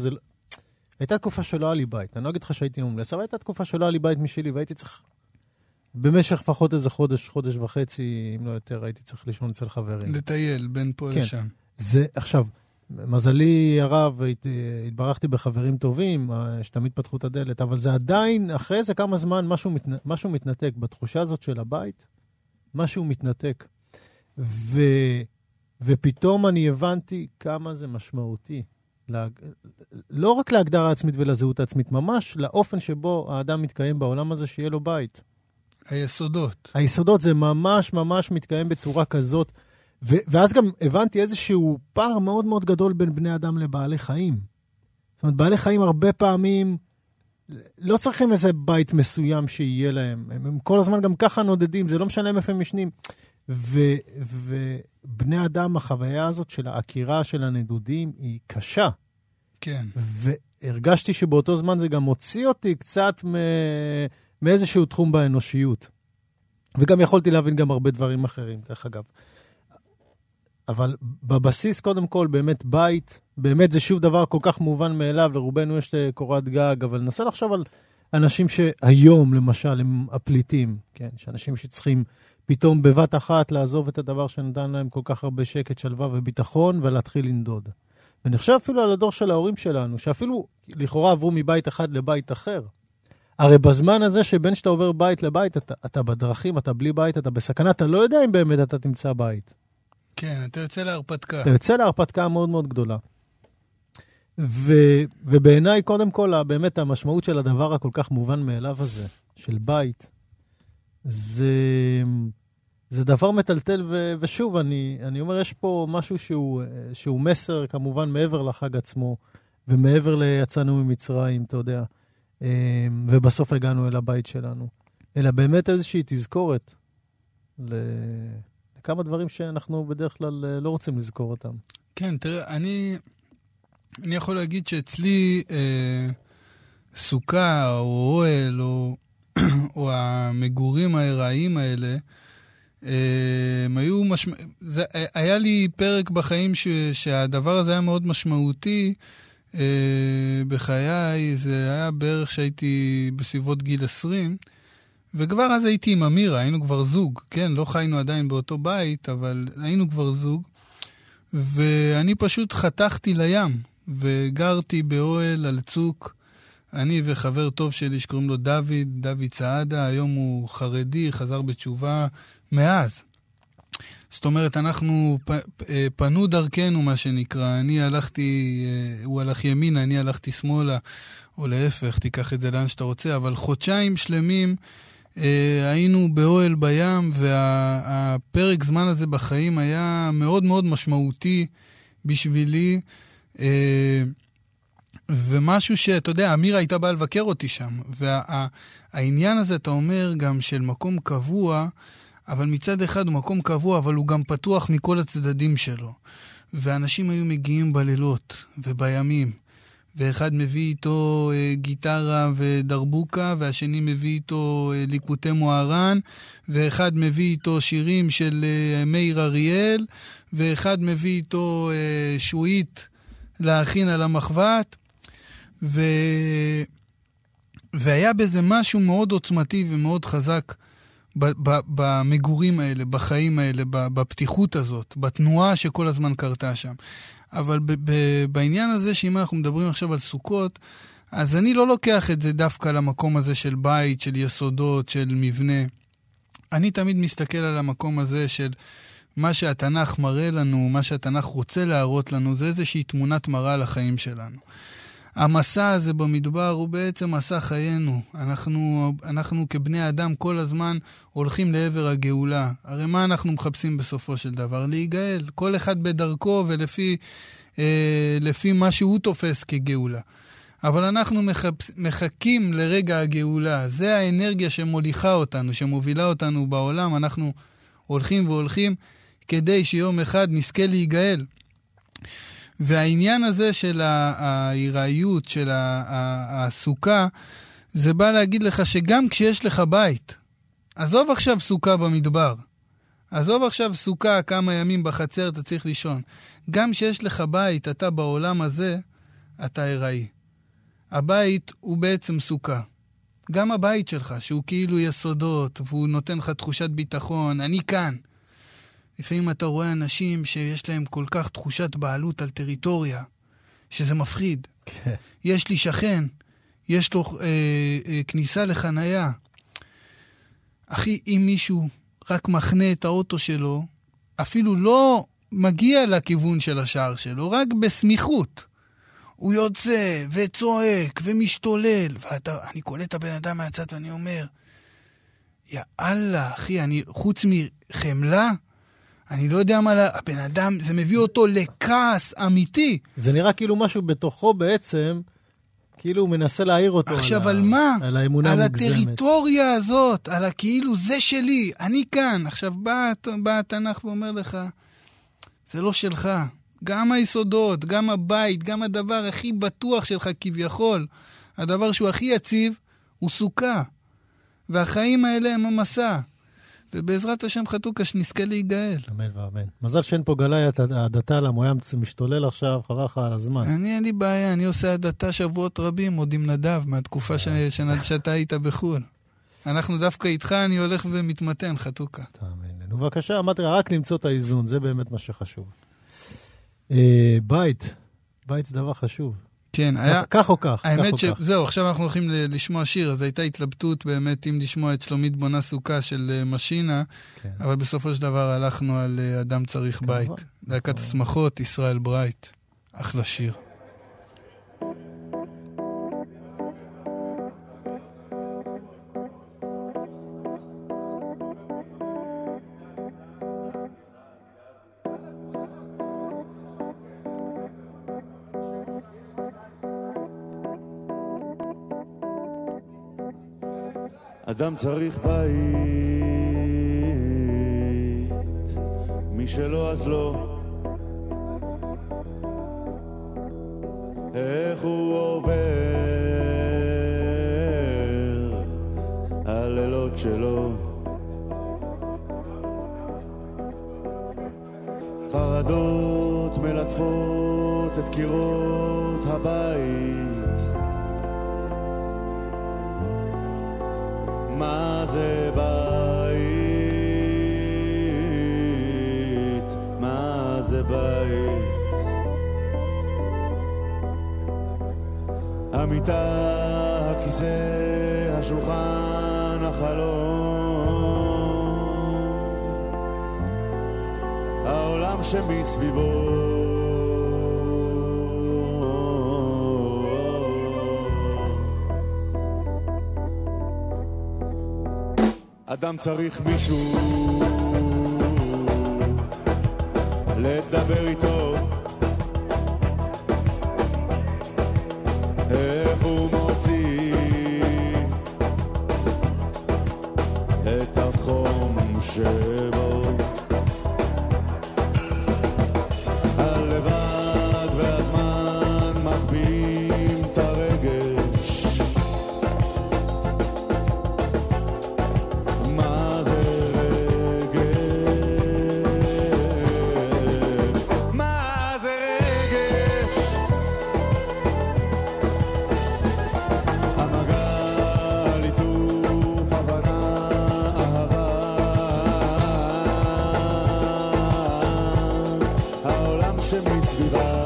הייתה תקופה שלא היה לי בית. אני לא אגיד לך שהייתי מומלס, אבל הייתה תקופה שלא היה לי בית משלי, והייתי צריך, במשך פחות איזה חודש וחצי, אם לא יותר, הייתי צריך לישון אצל חברים. לטייל, בין פה לשם. זה, עכשיו, מזלי הרב, התברכתי בחברים טובים, שתמיד פתחו את הדלת, אבל זה עדיין, אחרי זה כמה זמן, משהו מתנתק. בתחושה הזאת של הבית, משהו מתנתק. ופתאום אני הבנתי כמה זה משמעותי. לא רק להגדרה עצמית ולזהות העצמית, ממש לאופן שבו האדם מתקיים בעולם הזה, שיהיה לו בית. היסודות, זה ממש מתקיים בצורה כזאת, ואז גם הבנתי איזשהו פער מאוד מאוד גדול בין בני אדם לבעלי חיים. זאת אומרת, בעלי חיים הרבה פעמים לא צריכים איזה בית מסוים שיהיה להם. הם כל הזמן גם ככה נודדים, זה לא משנה איפה הם ישנים. ובני אדם, החוויה הזאת של העקירה, של הנדודים, היא קשה. כן. והרגשתי שבאותו זמן זה גם הוציא אותי קצת מאיזשהו תחום באנושיות. וגם יכולתי להבין גם הרבה דברים אחרים, דרך אגב. אבל בבסיס, קודם כל, באמת בית, באמת זה שוב דבר כל כך מובן מאליו, לרובנו יש קורת גג, אבל נסה לחשוב על אנשים שהיום, למשל, הם הפליטים, כן? שאנשים שצריכים פתאום בבת אחת לעזוב את הדבר שנתן להם כל כך הרבה שקט, שלווה וביטחון, ולהתחיל לנדוד. ואני חושב אפילו על הדור של ההורים שלנו, שאפילו לכאורה עברו מבית אחד לבית אחר. הרי בזמן הזה שבין שאתה עובר בית לבית, אתה בדרכים, אתה בלי בית, אתה בסכנה, אתה לא יודע אם באמת אתה תמצא בית. כן, אתה יוצא להרפתקה. אתה יוצא להרפתקה מאוד מאוד גדולה. ובעיניי, קודם כל, באמת המשמעות של הדבר הכל כך מובן מאליו הזה, של בית, זה דבר מטלטל, ושוב, אני אומר, יש פה משהו שהוא מסר, כמובן, מעבר לחג עצמו, ומעבר ליצאנו ממצרים, אתה יודע, ובסוף הגענו אל הבית שלנו. אלא באמת איזושהי תזכורת כמה דברים שאנחנו בדרך כלל לא רוצים לזכור אותם. כן, תראה, אני יכול להגיד שאצלי סוכה או אוהל או המגורים ההיראיים האלה, היה לי פרק בחיים שהדבר הזה היה מאוד משמעותי בחיי, זה היה בערך שהייתי בסביבות גיל 20, וכבר אז הייתי עם אמירה, היינו כבר זוג, כן, לא חיינו עדיין באותו בית, אבל היינו כבר זוג, ואני פשוט חתכתי לים, וגרתי באוהל על צוק, אני וחבר טוב שלי שקוראים לו דוד צעדה, היום הוא חרדי, חזר בתשובה מאז. זאת אומרת, אנחנו פנו דרכנו, מה שנקרא, אני הלכתי, הוא הלך ימינה, אני הלכתי שמאלה, או להפך, תיקח את זה לאן שאתה רוצה, אבל חודשיים שלמים היינו באוהל בים, והפרק זמן הזה בחיים היה מאוד מאוד משמעותי בשבילי, ומשהו שאתה יודע, אמירה הייתה באה לבקר אותי שם, והעניין הזה אתה אומר גם של מקום קבוע, אבל מצד אחד הוא מקום קבוע, אבל הוא גם פתוח מכל הצדדים שלו. ואנשים היו מגיעים בלילות ובימים, ואחד מביא איתו גיטרה ודרבוקה, והשני מביא איתו ליקוטי מוהר"ן, ואחד מביא איתו שירים של מאיר אריאל, ואחד מביא איתו שועית להכין על המחבת, והיה בזה משהו מאוד עוצמתי ומאוד חזק במגורים האלה, בחיים האלה, בפתיחות הזאת, בתנועה שכל הזמן קרתה שם. אבל בעניין הזה, שאם אנחנו מדברים עכשיו על סוכות, אז אני לא לוקח את זה דווקא למקום הזה של בית, של יסודות, של מבנה. אני תמיד מסתכל על המקום הזה של מה שהתנ"ך מראה לנו, מה שהתנ"ך רוצה להראות לנו, זה איזושהי תמונת מראה לחיים שלנו. המסע הזה במדבר הוא בעצם מסע חיינו. אנחנו כבני אדם כל הזמן הולכים לעבר הגאולה. הרי מה אנחנו מחפשים בסופו של דבר? להיגאל. כל אחד בדרכו ולפי לפי מה שהוא תופס כגאולה. אבל אנחנו מחכים לרגע הגאולה. זה האנרגיה שמוליכה אותנו, שמובילה אותנו בעולם. אנחנו הולכים והולכים כדי שיום אחד נזכה להיגאל. והעניין הזה של ההיראיות, של הסוכה, זה בא להגיד לך שגם כשיש לך בית, עזוב עכשיו סוכה במדבר, עזוב עכשיו סוכה כמה ימים בחצר אתה צריך לישון, גם כשיש לך בית, אתה בעולם הזה, אתה היראי. הבית הוא בעצם סוכה. גם הבית שלך, שהוא כאילו יסודות, והוא נותן לך תחושת ביטחון, אני כאן. לפעמים אתה רואה אנשים שיש להם כל כך תחושת בעלות על טריטוריה, שזה מפחיד. יש לי שכן, יש לו כניסה לחנייה. אחי, אם מישהו רק מחנה את האוטו שלו, אפילו לא מגיע לכיוון של השער שלו, רק בסמיכות. הוא יוצא וצועק ומשתולל, ואני קולט את הבן אדם מהצד ואני אומר, יאללה, אחי, אני חוץ מחמלה, אני לא יודע מה, הבן אדם, זה מביא אותו לכעס אמיתי. זה נראה כאילו משהו בתוכו בעצם, כאילו הוא מנסה להעיר אותו. עכשיו על מה? על האמונה המוגזמת. על הטריטוריה הזאת, על הכאילו זה שלי, אני כאן. עכשיו בא התנ"ך ואומר לך, זה לא שלך. גם היסודות, גם הבית, גם הדבר הכי בטוח שלך כביכול, הדבר שהוא הכי יציב, הוא סוכה. והחיים האלה הם המסע. ובעזרת השם חתוכה שנזכה להיגאל. אמן ואמן. מזל שאין פה גלי הדתה, למה הוא היה משתולל עכשיו, חרך על הזמן. אין לי בעיה, אני עושה הדתה שבועות רבים, עוד עם נדב, מהתקופה שאתה היית בחול. אנחנו דווקא איתך, אני הולך ומתמתן, חתוכה. תאמן. ובבקשה, אמרתי, רק למצוא את האיזון, זה באמת מה שחשוב. בית. בית זה דבר חשוב. כן, היה... כך או כך. האמת שזהו, עכשיו אנחנו הולכים לשמוע שיר, אז הייתה התלבטות באמת אם לשמוע את שלומית בונה סוכה של משינה, כן. אבל בסופו של דבר הלכנו על אדם צריך כבר. בית. להקת הסמכות, ישראל ברייט. אחלה שיר. אדם צריך בית, מי שלא אז לא. איך הוא עובר הלילות שלו, חרדות מלטפות את קירות הבית, מה זה בית? מה זה בית? המיטה, הכיסא, השולחן, החלום, העולם שמסביבו. אדם צריך מישהו לדבר איתו, איך הוא מוציא את החום שבו. הלבד והזמן מחביאים את הרגש, מה זה רגש? מה זה רגש? המגע, ליטוף, הבנה, אהבה, העולם שמסביבה.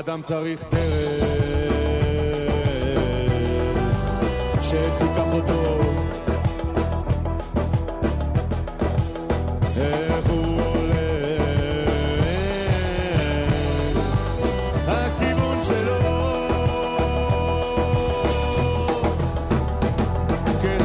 אדם צריך דרך שתיקח אותו, איך הוא הולך, הכיוון שלו, כשהיא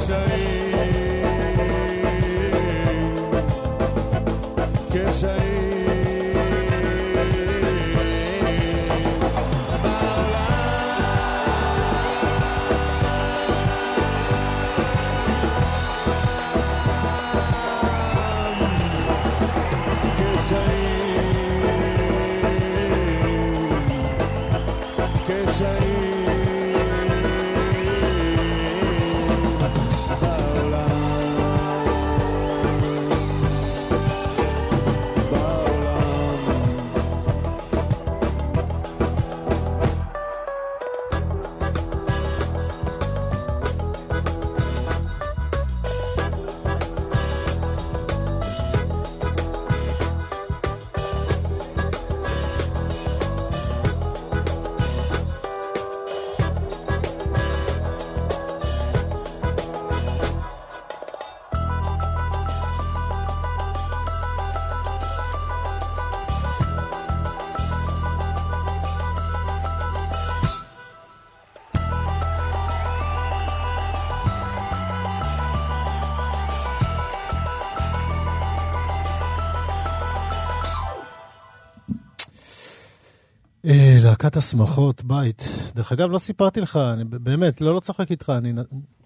להקת הסמכות, בית. דרך אגב, לא סיפרתי לך, אני באמת, לא צוחק איתך,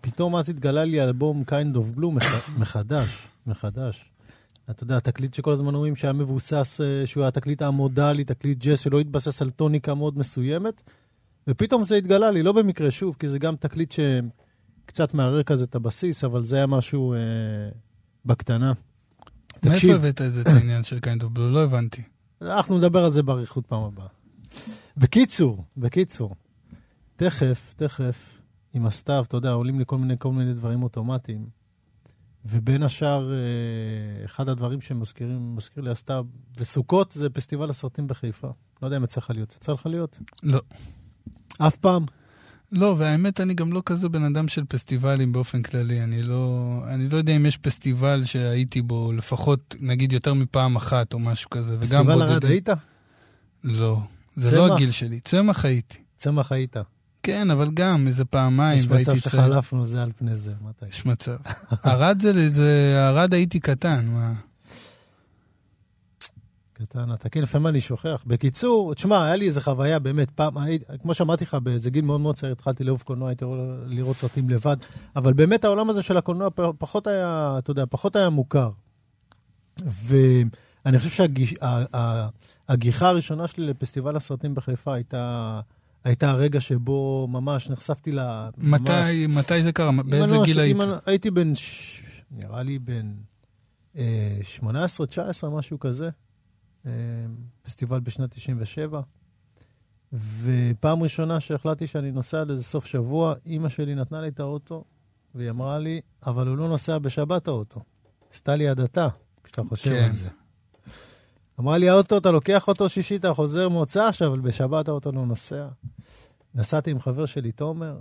פתאום אז התגלה לי אלבום Kind of Blue מחדש. אתה יודע, התקליט שכל הזמן אומרים שהיה מבוסס, שהוא היה תקליט המודלי, תקליט ג'אז שלא התבסס על טוניקה מאוד מסוימת, ופתאום זה התגלה לי, לא במקרה שוב, כי זה גם תקליט שקצת מערר כזה את הבסיס, אבל זה היה משהו בקטנה. מאיפה הבאת את זה, את העניין של Kind of Blue? לא הבנתי. אנחנו נדבר על זה בעריכות פעם הבאה. בקיצור, תכף, עם הסתיו, אתה יודע, עולים לי כל מיני דברים אוטומטיים, ובין השאר, אחד הדברים שמזכיר לי הסתיו, וסוכות זה פסטיבל הסרטים בחיפה. לא יודע אם יצא לך להיות? לא. אף פעם? לא, והאמת, אני גם לא כזה בן אדם של פסטיבלים באופן כללי, אני לא יודע אם יש פסטיבל שהייתי בו, לפחות, נגיד, יותר מפעם אחת או משהו כזה. פסטיבל הרד היית? לא. זה לא הגיל שלי, צמח הייתה. כן, אבל גם איזה פעמיים. יש מצב שחלפנו זה על פני זה, מתי? יש מצב. הרד הייתי קטן, מה? קטן, אתה כן לפעמים אני שוכח. בקיצור, תשמע, היה לי איזו חוויה באמת, פעם, אני, כמו שאמרתי לך, באיזה גיל מאוד מאוד צעיר, התחלתי לאהוב קולנוע, הייתי לראות סרטים לבד, אבל באמת העולם הזה של הקולנוע פחות היה, אתה יודע, פחות היה מוכר. ואני חושב שהגיחה הראשונה שלי לפסטיבל הסרטים בחיפה הייתה הרגע שבו ממש נחשפתי לה... מתי זה קרה? באיזה גיל היית? הייתי בן, נראה לי בן 18, 19, משהו כזה. פסטיבל בשנת 97, ופעם ראשונה שהחלטתי שאני נוסע לזה סוף שבוע, אמא שלי נתנה לי את האוטו, והיא אמרה לי, אבל הוא לא נוסע בשבת האוטו. עשתה לי הדתה, כשאתה חושב על זה. אמרה לי, האוטו, אתה לוקח אותו שישי, אתה חוזר מוצא עכשיו, אבל בשבת האוטו לא נוסע. נסעתי עם חבר שלי, תומר,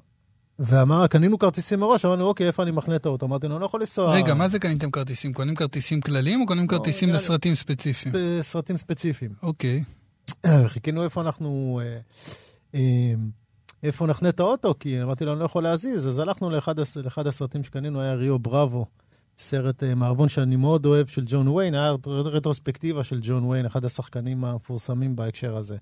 ואמר, קנינו כרטיסים מראש, אמרנו, אוקיי, איפה אני מכנה את האוטו? אמרתי, אני לא יכול לנסוע... רגע, מה זה קניתם כרטיסים? קונים כרטיסים כלליים או קונים כרטיסים לסרטים ספציפיים? סרטים ספציפיים. אוקיי. חיכינו איפה נכנה את האוטו, כי אמרתי לו, אני לא יכול להזיז. אז הלכנו לאחד הסרטים שקנינו, היה ריו בראבו, סרט מערבון שאני מאוד אוהב של ג'ון וויין, היה רטרוספקטיבה של ג'ון וויין, אחד השחקנים המפורסמים בהקשר הזה.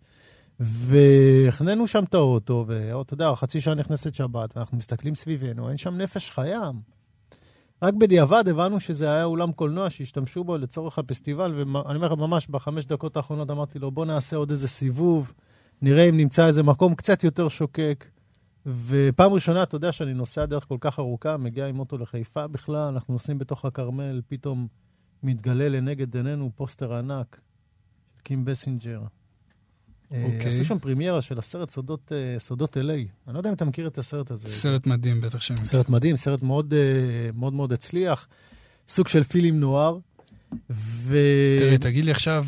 והכננו שם את האוטו, ואתה יודע, חצי שעה נכנסת שבת, ואנחנו מסתכלים סביבנו, אין שם נפש חיים. רק בדיעבד הבנו שזה היה אולם קולנוע שהשתמשו בו לצורך הפסטיבל, ואני אומר ממש בחמש דקות האחרונות אמרתי לו, בוא נעשה עוד איזה סיבוב, נראה אם נמצא איזה מקום קצת יותר שוקק, ופעם ראשונה, אתה יודע שאני נוסע דרך כל כך ארוכה, מגיע עם אוטו לחיפה בכלל, אנחנו נוסעים בתוך הקרמל, פתאום מתגלה לנגד עינינו פוסטר ענק, קים בסינג'ר. עשו שם פרימיירה של הסרט סודות אליי. אני לא יודע אם אתה מכיר את הסרט הזה. סרט מדהים, בטח שם. סרט מדהים, סרט מאוד מאוד הצליח. סוג של פילם נוער. תראה, תגיד לי עכשיו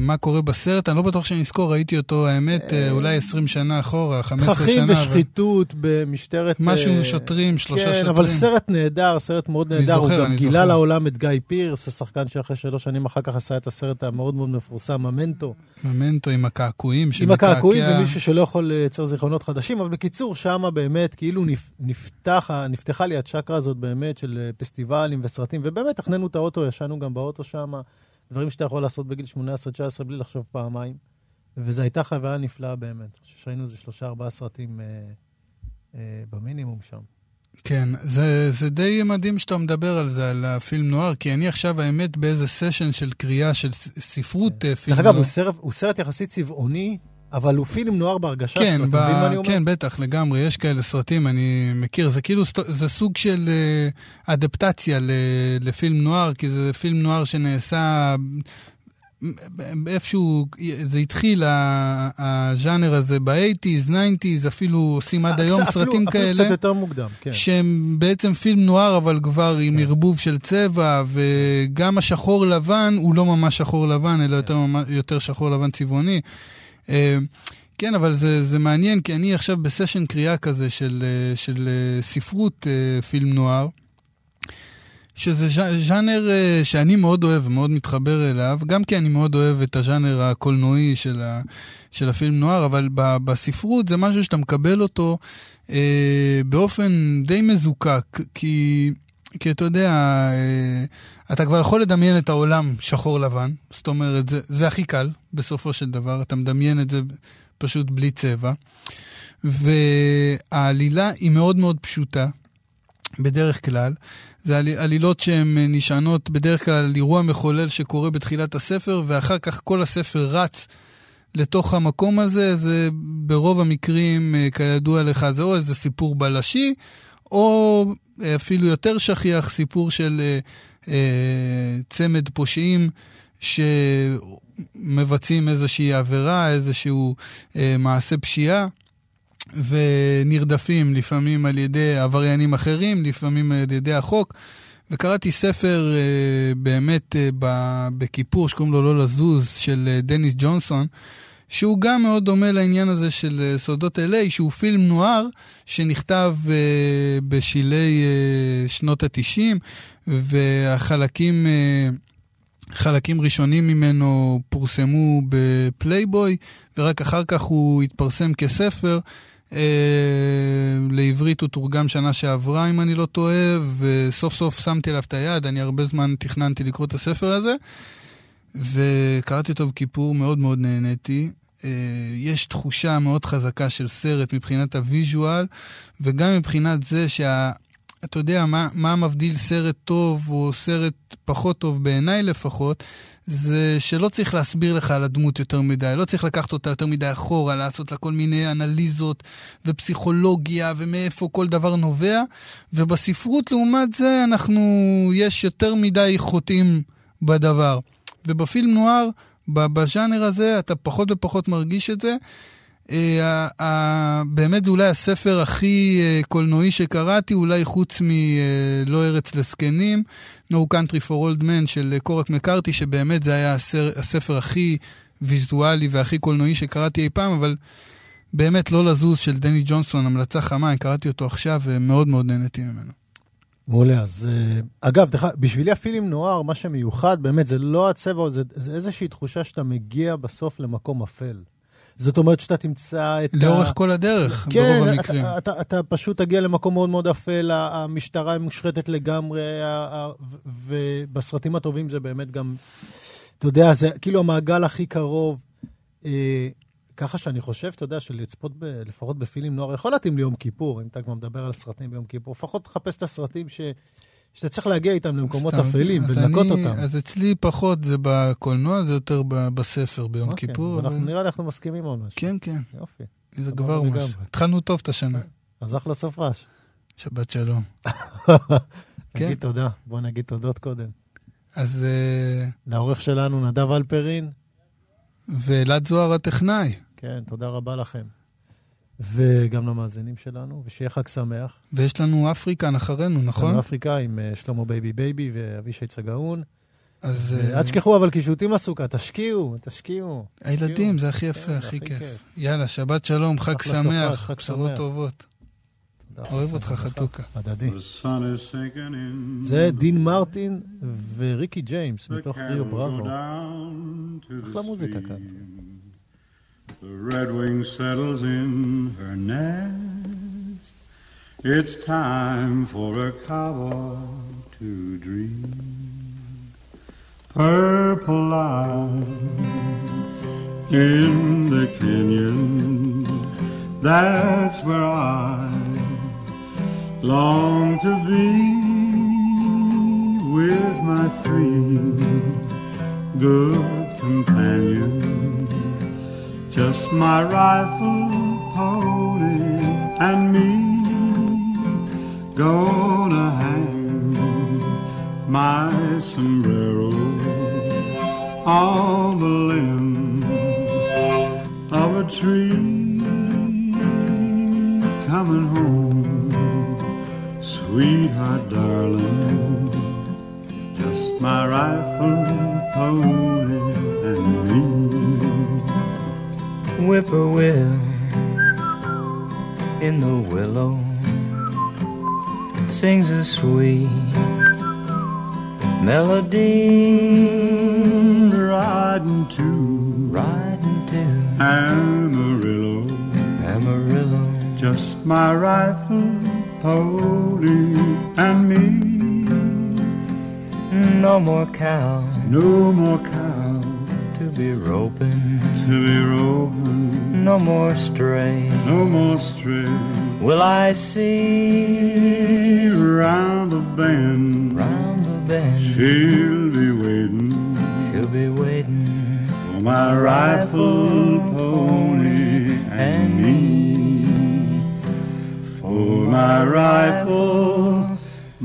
מה קורה בסרט. אני לא בטוח שנזכור, ראיתי אותו, האמת, אולי 20 שנה אחורה, 15 שנה. תככים ושחיתות במשטרת... משהו שוטרים, 3 שוטרים. כן, אבל סרט נהדר, סרט מאוד נהדר. הוא גם גילה לעולם את גיא פירס, השחקן שאחרי 3 שנים אחר כך עשה את הסרט המאוד מאוד מפורסם, ממנטו. ממנטו עם הקעקועים. עם הקעקועים ומישהו שלא יכול לייצר זיכרונות חדשים, אבל בקיצור, שם באמת כאילו נפתחה לי הצ'קרה הזאת באמת של פסטיבלים וסרטים, ובאמת תכננו את האוטו, ישנו גם באוטו שם, דברים שאתה יכול לעשות בגיל 18-19 בלי לחשוב פעמיים, וזו הייתה חוויה נפלאה באמת. שראינו זה 3-4 סרטים במינימום שם. כן, זה די מדהים שאתה מדבר על זה, על הפילם נוער, כי אני עכשיו האמת באיזה סשן של קריאה, של ספרות פילם נוער. אגב, הוא סרט יחסית צבעוני, אבל הוא פילם נוער בהרגשה שלו, אתה מבין מה אני אומר? כן, בטח, לגמרי, יש כאלה סרטים, אני מכיר, זה כאילו, זה סוג של אדפטציה לפילם נוער, כי זה פילם נוער שנעשה, איפשהו, זה התחיל, הז'אנר הזה, ב-80s, 90s, אפילו עושים עד היום סרטים כאלה, אפילו קצת יותר מוקדם, כן. שהם בעצם פילם נוער, אבל כבר עם ערבוב של צבע, וגם השחור לבן, הוא לא ממש שחור לבן, אלא יותר שחור לבן צבעוני, כן, אבל זה מעניין, כי אני עכשיו בסשן קריאה כזה של ספרות פילם נוער, שזה ז'אנר שאני מאוד אוהב ומאוד מתחבר אליו, גם כי אני מאוד אוהב את הז'אנר הקולנועי של הפילם נוער, אבל בספרות זה משהו שאתה מקבל אותו באופן די מזוקק, כי אתה יודע, אתה כבר יכול לדמיין את העולם שחור לבן, זאת אומרת, זה הכי קל בסופו של דבר, אתה מדמיין את זה פשוט בלי צבע, והעלילה היא מאוד מאוד פשוטה, בדרך כלל, זה עלילות שהן נשענות בדרך כלל על אירוע מחולל שקורה בתחילת הספר, ואחר כך כל הספר רץ לתוך המקום הזה, זה ברוב המקרים כידוע לך, זה או איזה סיפור בלשי, או אפילו יותר שכיח, סיפור של צמד פושעים שמבצעים איזושהי עבירה, איזשהו מעשה פשיעה, ונרדפים לפעמים על ידי עבריינים אחרים, לפעמים על ידי החוק. וקראתי ספר באמת בכיפור, שקוראים לו לא לזוז, של דניס ג'ונסון, שהוא גם מאוד דומה לעניין הזה של סודות אליי, שהוא פילם נוער שנכתב בשילי שנות ה-90, והחלקים ראשונים ממנו פורסמו בפלייבוי, ורק אחר כך הוא התפרסם כספר, לעברית הוא תורגם שנה שעברה, אם אני לא טועה, וסוף סוף שמתי עליו את היד, אני הרבה זמן תכננתי לקרוא את הספר הזה, וקראתי אותו בכיפור, מאוד מאוד נהניתי. יש תחושה מאוד חזקה של סרט מבחינת הוויז'ואל, וגם מבחינת זה אתה יודע, מה מבדיל סרט טוב או סרט פחות טוב, בעיניי לפחות, זה שלא צריך להסביר לך על הדמות יותר מדי, לא צריך לקחת אותה יותר מדי אחורה, לעשות לה כל מיני אנליזות ופסיכולוגיה ומאיפה כל דבר נובע, ובספרות לעומת זה יש יותר מדי חוטים בדבר. ובפילם נוער, בז'אנר הזה, אתה פחות ופחות מרגיש את זה. באמת זה אולי הספר הכי קולנועי שקראתי, אולי חוץ מלא ארץ לזקנים, No Country for Old Men של קורק מקרתי, שבאמת זה היה הספר הכי ויזואלי והכי קולנועי שקראתי אי פעם, אבל באמת לא לזוז של דניס ג'ונסון, המלצה חמה, קראתי אותו עכשיו ומאוד מאוד נהניתי ממנו. מעולה, אז אגב, בשבילי הפילם נוער, מה שמיוחד באמת זה לא הצבע, זה איזושהי תחושה שאתה מגיע בסוף למקום אפל. זאת אומרת שאתה תמצא את לאורך כל הדרך, ברוב המקרים. אתה פשוט תגיע למקום מאוד מאוד אפל, המשטרה מושחתת לגמרי, ובסרטים הטובים זה באמת גם, אתה יודע, זה כאילו המעגל הכי קרוב, ככה שאני חושב, אתה יודע, שלצפות לפחות בפילם נוער, יכול להתאים ליום כיפור, אם אתה כבר מדבר על סרטים ביום כיפור, לפחות תחפש את הסרטים שאתה צריך להגיע איתם למקומות אפלים ולנקות אותם. אז אצלי פחות זה בקולנוע, זה יותר בספר ביום כיפור. נראה לי אנחנו מסכימים על משהו. כן, כן. יופי. זה כבר משהו. התחלנו טוב את השנה. אז אחלה סופש. שבת שלום. נגיד תודה. בוא נגיד תודות קודם. אז לעורך שלנו נדב אלפרין. ואלעד זוהר הטכנאי. כן, תודה רבה לכם. וגם למאזינים שלנו, ושיהיה חג שמח. ויש לנו אפריקה אחרינו, נכון? אפריקה עם שלמה בייבי בייבי ואבישי צגאון. אז אל תשכחו, אבל קישוטים לסוכה, תשקיעו. הילדים, זה הכי יפה, הכי כיף. יאללה, שבת שלום, חג שמח, בשורות טובות. אוהב אותך חתוכה. הדדי. זה דין מרטין וריקי ג'יימס, מתוך ריו בראבו. אחלה מוזיקה כאן. The redwing settles in her nest. It's time for a cowboy to dream. Purple eyes in the canyon. That's where I long to be with my three good companions. Just my rifle, pony, and me. Gonna hang my sombrero on the limb of a tree. Coming home, sweetheart, darling. Just my rifle, pony, and me. Whippoorwill in the willow sings a sweet melody. Riding to Amarillo. Just my rifle, pony, and me. No more cow to be roping. No more stray. Will I see round the bend? She'll be waiting for my rifle, pony, and me. For my rifle,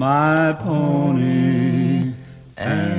my pony, and